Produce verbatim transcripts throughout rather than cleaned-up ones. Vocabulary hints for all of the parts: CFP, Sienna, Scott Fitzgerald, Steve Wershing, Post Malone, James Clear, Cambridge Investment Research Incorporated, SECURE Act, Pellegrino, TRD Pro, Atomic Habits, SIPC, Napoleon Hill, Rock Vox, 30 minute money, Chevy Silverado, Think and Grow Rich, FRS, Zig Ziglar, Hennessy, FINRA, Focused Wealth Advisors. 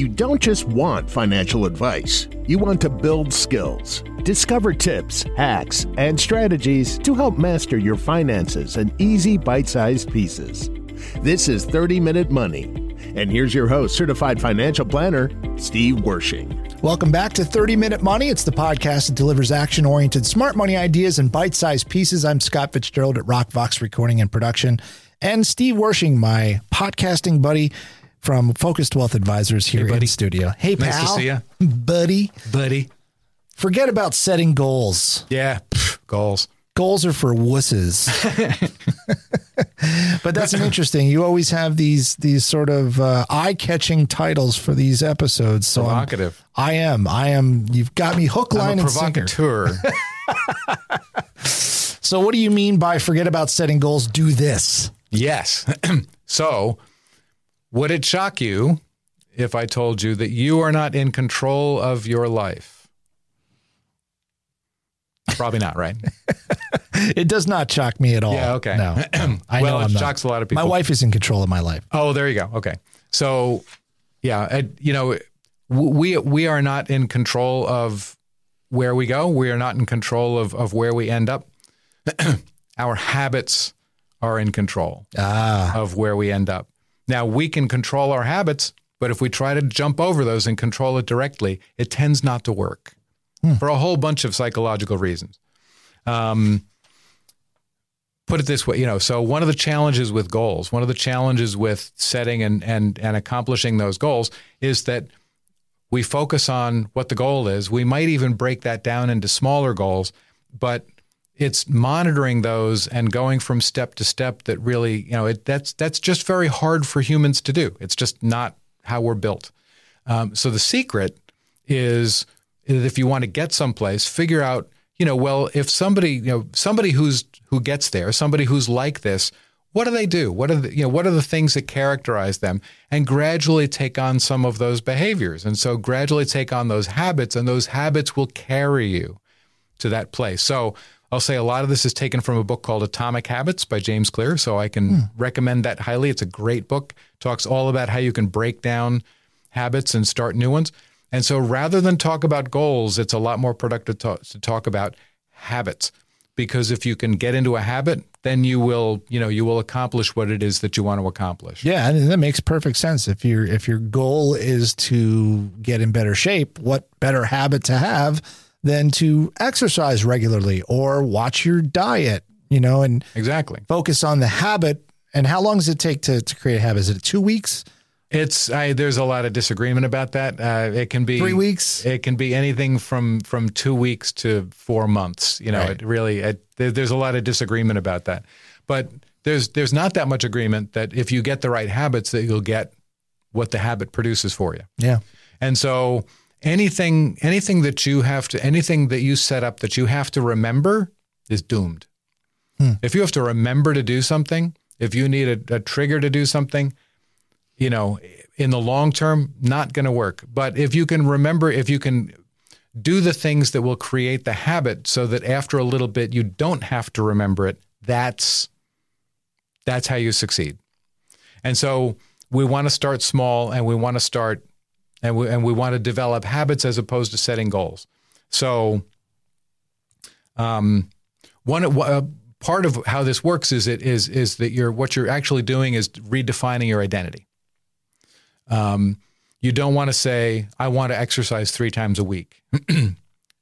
you don't just want financial advice. You want to build skills, discover tips, hacks, and strategies to help master your finances in easy, bite-sized pieces. This is thirty minute Money. And here's your host, certified financial planner, Steve Wershing. Welcome back to thirty minute Money. It's the podcast that delivers action-oriented smart money ideas in bite-sized pieces. I'm Scott Fitzgerald at Rock Vox Recording and Production, and Steve Wershing, my podcasting buddy from Focused Wealth Advisors here hey, in the studio. Hey, pal. Nice to see you. Buddy. Buddy. Forget about setting goals. Yeah, Pff, goals. Goals are for wusses. But that's an interesting. You always have these these sort of uh, eye-catching titles for these episodes. So provocative. I'm, I am. I am. You've got me hook, line, and sinker. I'm a provocateur. So what do you mean by forget about setting goals? Do this. Yes. So would it shock you if I told you that you are not in control of your life? Probably not, right? It does not shock me at all. Yeah, okay. No, I well, know it I'm shocks not. a lot of people. My wife is in control of my life. Oh, there you go. Okay. So, yeah, I, you know, we we are not in control of where we go. We are not in control of, of where we end up. Our habits are in control ah. of where we end up. Now, we can control our habits, but if we try to jump over those and control it directly, it tends not to work. Hmm. For a whole bunch of psychological reasons. Um, put it this way, you know, so one of the challenges with goals, one of the challenges with setting and, and, and accomplishing those goals is that we focus on what the goal is. We might even break that down into smaller goals, but it's monitoring those and going from step to step that really, you know, it, that's, that's just very hard for humans to do. It's just not how we're built. Um, so the secret is... if you want to get someplace, figure out, you know, well, if somebody, you know, somebody who's who gets there, somebody who's like this, what do they do? What are the, you know, what are the things that characterize them? And gradually take on some of those behaviors. And so gradually take on those habits, and those habits will carry you to that place. So I'll say a lot of this is taken from a book called Atomic Habits by James Clear. So I can hmm. recommend that highly. It's a great book. Talks all about how you can break down habits and start new ones. And so rather than talk about goals, it's a lot more productive to, to talk about habits, because if you can get into a habit, then you will, you know, you will accomplish what it is that you want to accomplish. Yeah. And that makes perfect sense. If your, if your goal is to get in better shape, what better habit to have than to exercise regularly or watch your diet, you know, and exactly focus on the habit. And how long does it take to, to create a habit? Is it two weeks? It's I, there's a lot of disagreement about that. Uh, it can be three weeks. It can be anything from, from two weeks to four months. You know, right. it really it, there's a lot of disagreement about that. But there's there's not that much agreement that if you get the right habits, that you'll get what the habit produces for you. Yeah. And so anything anything that you have to anything that you set up that you have to remember is doomed. Hmm. If you have to remember to do something, if you need a, a trigger to do something, you know, in the long term, not going to work. But if you can remember, if you can do the things that will create the habit so that after a little bit, you don't have to remember it, that's, that's how you succeed. And so we want to start small, and we want to start and we, and we want to develop habits as opposed to setting goals. So um, one, uh, part of how this works is it is, is that you're, what you're actually doing is redefining your identity. Um, you don't want to say, I want to exercise three times a week.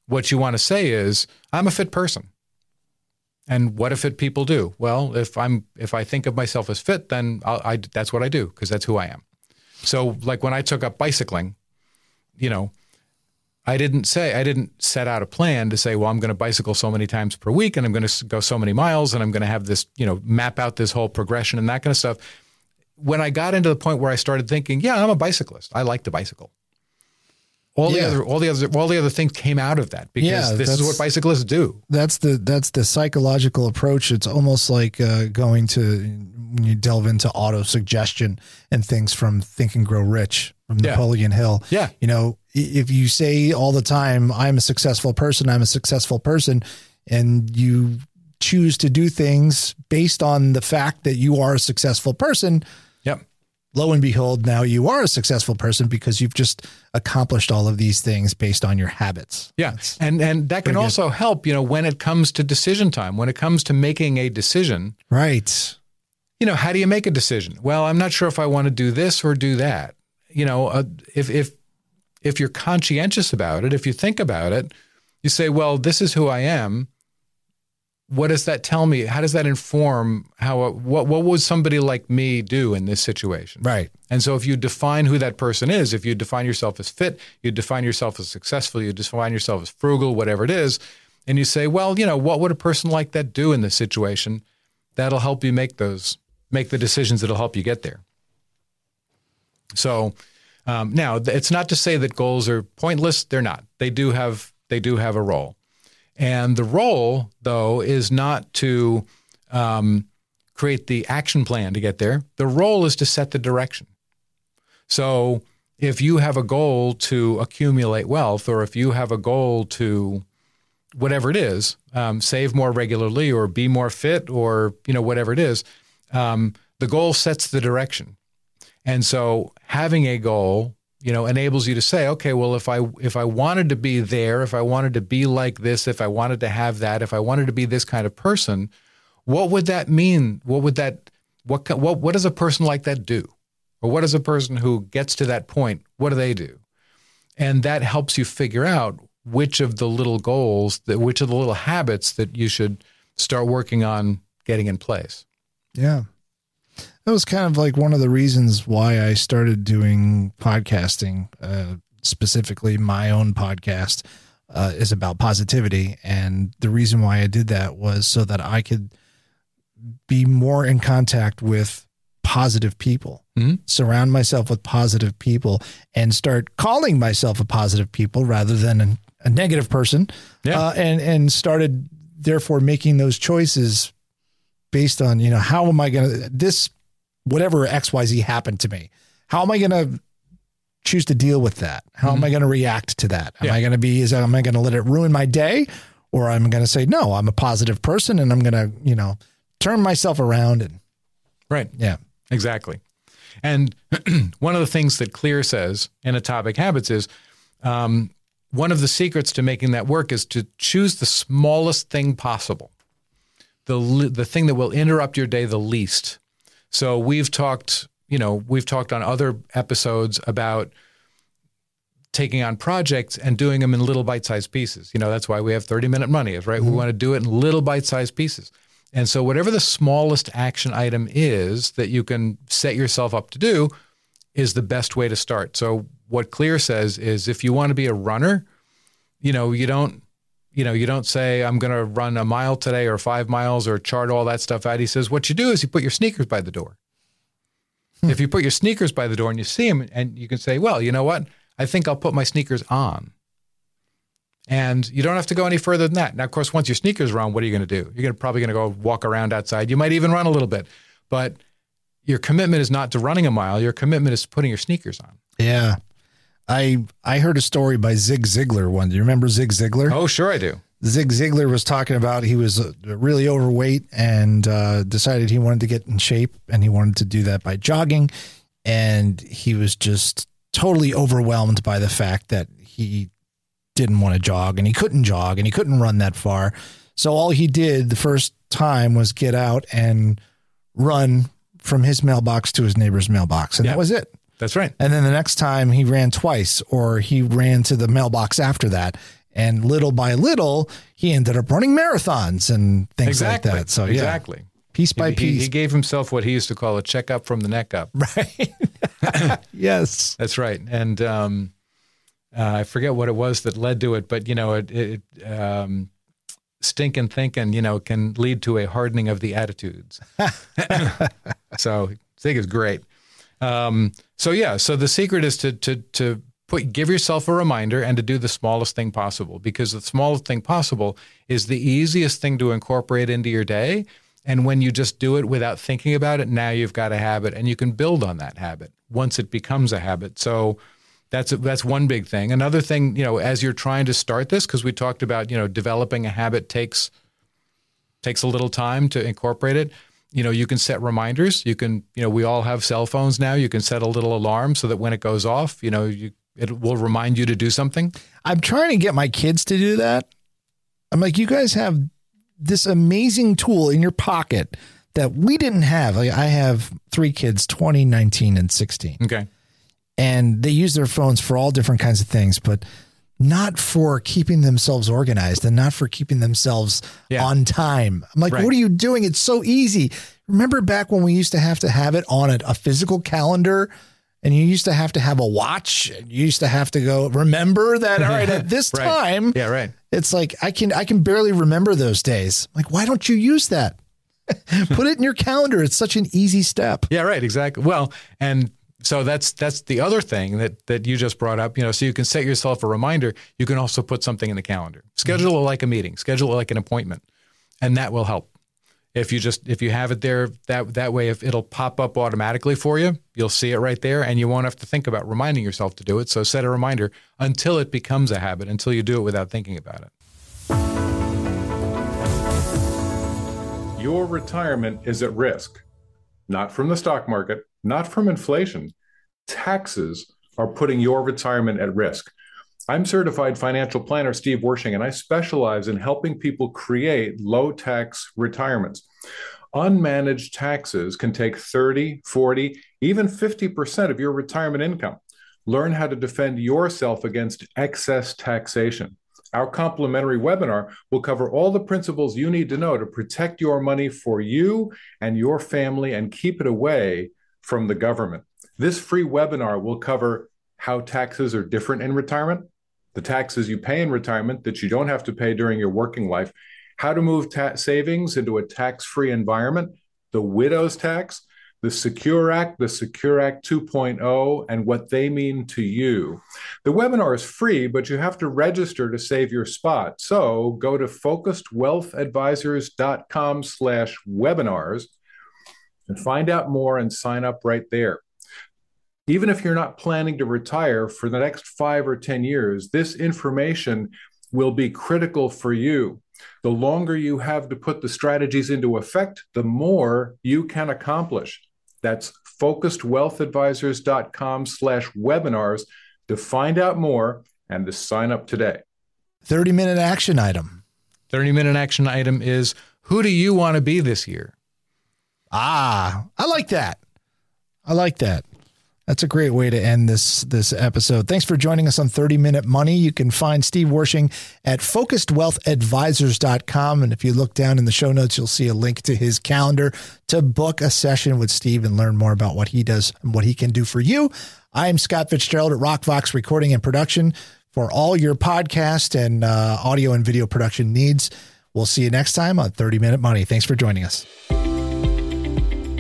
What you want to say is, I'm a fit person. And what do fit people do? Well, if I'm, if I think of myself as fit, then I'll, I, that's what I do, because that's who I am. So like when I took up bicycling, you know, I didn't say, I didn't set out a plan to say, well, I'm going to bicycle so many times per week, and I'm going to go so many miles, and I'm going to have this, you know, map out this whole progression and that kind of stuff. When I got into the point where I started thinking, yeah, I'm a bicyclist. I like to bicycle. All yeah. the other, all the other, all the other things came out of that, because yeah, this is what bicyclists do. That's the, that's the psychological approach. It's almost like uh, going to, when you delve into auto suggestion and things from Think and Grow Rich from yeah. Napoleon Hill. Yeah. You know, if you say all the time, I'm a successful person, I'm a successful person, and you choose to do things based on the fact that you are a successful person, lo and behold, now you are a successful person because you've just accomplished all of these things based on your habits. Yeah. That's and and that can good. also help, you know, when it comes to decision time, when it comes to making a decision. Right. You know, how do you make a decision? Well, I'm not sure if I want to do this or do that. You know, uh, if if if you're conscientious about it, if you think about it, you say, well, this is who I am. What does that tell me? How does that inform how, what, what would somebody like me do in this situation? Right. And so if you define who that person is, if you define yourself as fit, you define yourself as successful, you define yourself as frugal, whatever it is, and you say, well, you know, what would a person like that do in this situation? That'll help you make those, make the decisions that'll help you get there. So um, now it's not to say that goals are pointless. They're not. They do have, they do have a role. And the role, though, is not to um, create the action plan to get there. The role is to set the direction. So if you have a goal to accumulate wealth, or if you have a goal to whatever it is, um, save more regularly or be more fit or, you know, whatever it is, um, the goal sets the direction. And so having a goal, you know, enables you to say, okay, well, if I if I wanted to be there, if I wanted to be like this, if I wanted to have that, if I wanted to be this kind of person, what would that mean? What would that, what what what does a person like that do? Or what does a person who gets to that point, what do they do? And that helps you figure out which of the little goals, that which of the little habits that you should start working on getting in place. Yeah. That was kind of like one of the reasons why I started doing podcasting, uh, specifically my own podcast, uh, is about positivity. And the reason why I did that was so that I could be more in contact with positive people, mm-hmm. surround myself with positive people, and start calling myself a positive people rather than a, a negative person. Yeah. Uh, and, and started therefore making those choices based on, you know, how am I going to, this whatever X Y Z happened to me, how am I going to choose to deal with that? How mm-hmm. am I going to react to that? Am yeah. I going to be, is, am I going to let it ruin my day? Or I'm going to say, no, I'm a positive person and I'm going to, you know, turn myself around. And right. Yeah, exactly. And one of the things that Clear says in Atomic Habits is, um, one of the secrets to making that work is to choose the smallest thing possible. The, the thing that will interrupt your day the least. So we've talked, you know, we've talked on other episodes about taking on projects and doing them in little bite-sized pieces. You know, that's why we have thirty-minute Mondays, right? Mm-hmm. We want to do it in little bite-sized pieces. And so whatever the smallest action item is that you can set yourself up to do is the best way to start. So what Clear says is if you want to be a runner, you know, you don't, You know, you don't say, I'm going to run a mile today or five miles or chart all that stuff out. He says, what you do is you put your sneakers by the door. Hmm. If you put your sneakers by the door and you see them and you can say, well, you know what? I think I'll put my sneakers on. And you don't have to go any further than that. Now, of course, once your sneakers are on, what are you going to do? You're gonna, probably going to go walk around outside. You might even run a little bit. But your commitment is not to running a mile. Your commitment is to putting your sneakers on. Yeah. I I heard a story by Zig Ziglar one. Do you remember Zig Ziglar? Oh, sure I do. Zig Ziglar was talking about he was really overweight and uh, decided he wanted to get in shape, and he wanted to do that by jogging. And he was just totally overwhelmed by the fact that he didn't want to jog, and he couldn't jog, and he couldn't run that far. So all he did the first time was get out and run from his mailbox to his neighbor's mailbox. And yep. that was it. That's right. And then the next time he ran twice, or he ran to the mailbox after that. And little by little, he ended up running marathons and things exactly. like that. So, exactly. Yeah, piece by he, piece. He gave himself what he used to call a checkup from the neck up. Right. Yes. That's right. And um, uh, I forget what it was that led to it, but, you know, it, it um, stink and thinking, you know, can lead to a hardening of the attitudes. So, Zig is great. Um, so yeah, so the secret is to, to, to put, give yourself a reminder and to do the smallest thing possible, because the smallest thing possible is the easiest thing to incorporate into your day. And when you just do it without thinking about it, now you've got a habit and you can build on that habit once it becomes a habit. So that's, that's one big thing. Another thing, you know, as you're trying to start this, cause we talked about, you know, developing a habit takes, takes a little time to incorporate it. You know, you can set reminders. You can, you know, we all have cell phones now. You can set a little alarm so that when it goes off, you know, you it will remind you to do something. I'm trying to get my kids to do that. I'm like, you guys have this amazing tool in your pocket that we didn't have. Like, I have three kids, twenty, nineteen, and sixteen. Okay. And they use their phones for all different kinds of things, but not for keeping themselves organized and not for keeping themselves yeah. on time. I'm like, right. What are you doing? It's so easy. Remember back when we used to have to have it on a, a physical calendar, and you used to have to have a watch, and you used to have to go remember that. All right. At this right. time, yeah, right. It's like, I can, I can barely remember those days. I'm like, why don't you use that? Put it in your calendar. It's such an easy step. Yeah, right. Exactly. Well, and So that's that's the other thing that that you just brought up. You know, so you can set yourself a reminder. You can also put something in the calendar. Schedule mm-hmm. it like a meeting. Schedule it like an appointment, and that will help. If you just if you have it there that that way, if it'll pop up automatically for you, you'll see it right there, and you won't have to think about reminding yourself to do it. So set a reminder until it becomes a habit, until you do it without thinking about it. Your retirement is at risk, not from the stock market, not from inflation. Taxes are putting your retirement at risk. I'm certified financial planner Steve Wershing, and I specialize in helping people create low-tax retirements. Unmanaged taxes can take thirty, forty, even fifty percent of your retirement income. Learn how to defend yourself against excess taxation. Our complimentary webinar will cover all the principles you need to know to protect your money for you and your family and keep it away from the government. This free webinar will cover how taxes are different in retirement, the taxes you pay in retirement that you don't have to pay during your working life, how to move ta- savings into a tax-free environment, the widow's tax, the SECURE Act, the SECURE Act two point oh, and what they mean to you. The webinar is free, but you have to register to save your spot. So go to focusedwealthadvisors.com slash webinars and find out more and sign up right there. Even if you're not planning to retire for the next five or ten years, this information will be critical for you. The longer you have to put the strategies into effect, the more you can accomplish. That's focusedwealthadvisors.com slash webinars to find out more and to sign up today. thirty-minute action item. thirty-minute action item is, who do you want to be this year? Ah, I like that. I like that. That's a great way to end this this episode. Thanks for joining us on thirty-Minute Money. You can find Steve Wershing at focused wealth advisors dot com. And if you look down in the show notes, you'll see a link to his calendar to book a session with Steve and learn more about what he does and what he can do for you. I am Scott Fitzgerald at Rock Vox Recording and Production for all your podcast and uh, audio and video production needs. We'll see you next time on thirty-Minute Money. Thanks for joining us.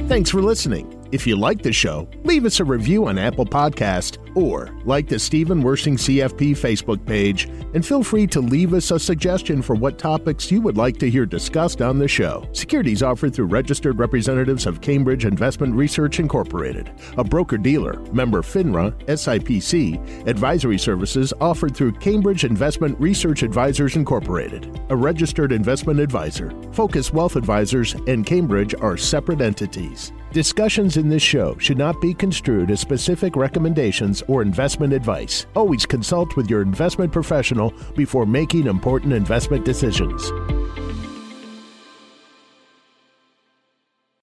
Thanks for listening. If you like the show, leave us a review on Apple Podcast or like the Steve Wershing C F P Facebook page, and feel free to leave us a suggestion for what topics you would like to hear discussed on the show. Securities offered through registered representatives of Cambridge Investment Research Incorporated, a broker-dealer, member FINRA, S I P C. Advisory services offered through Cambridge Investment Research Advisors Incorporated, a registered investment advisor. Focus Wealth Advisors and Cambridge are separate entities. Discussions in this show should not be construed as specific recommendations or investment advice. Always consult with your investment professional before making important investment decisions.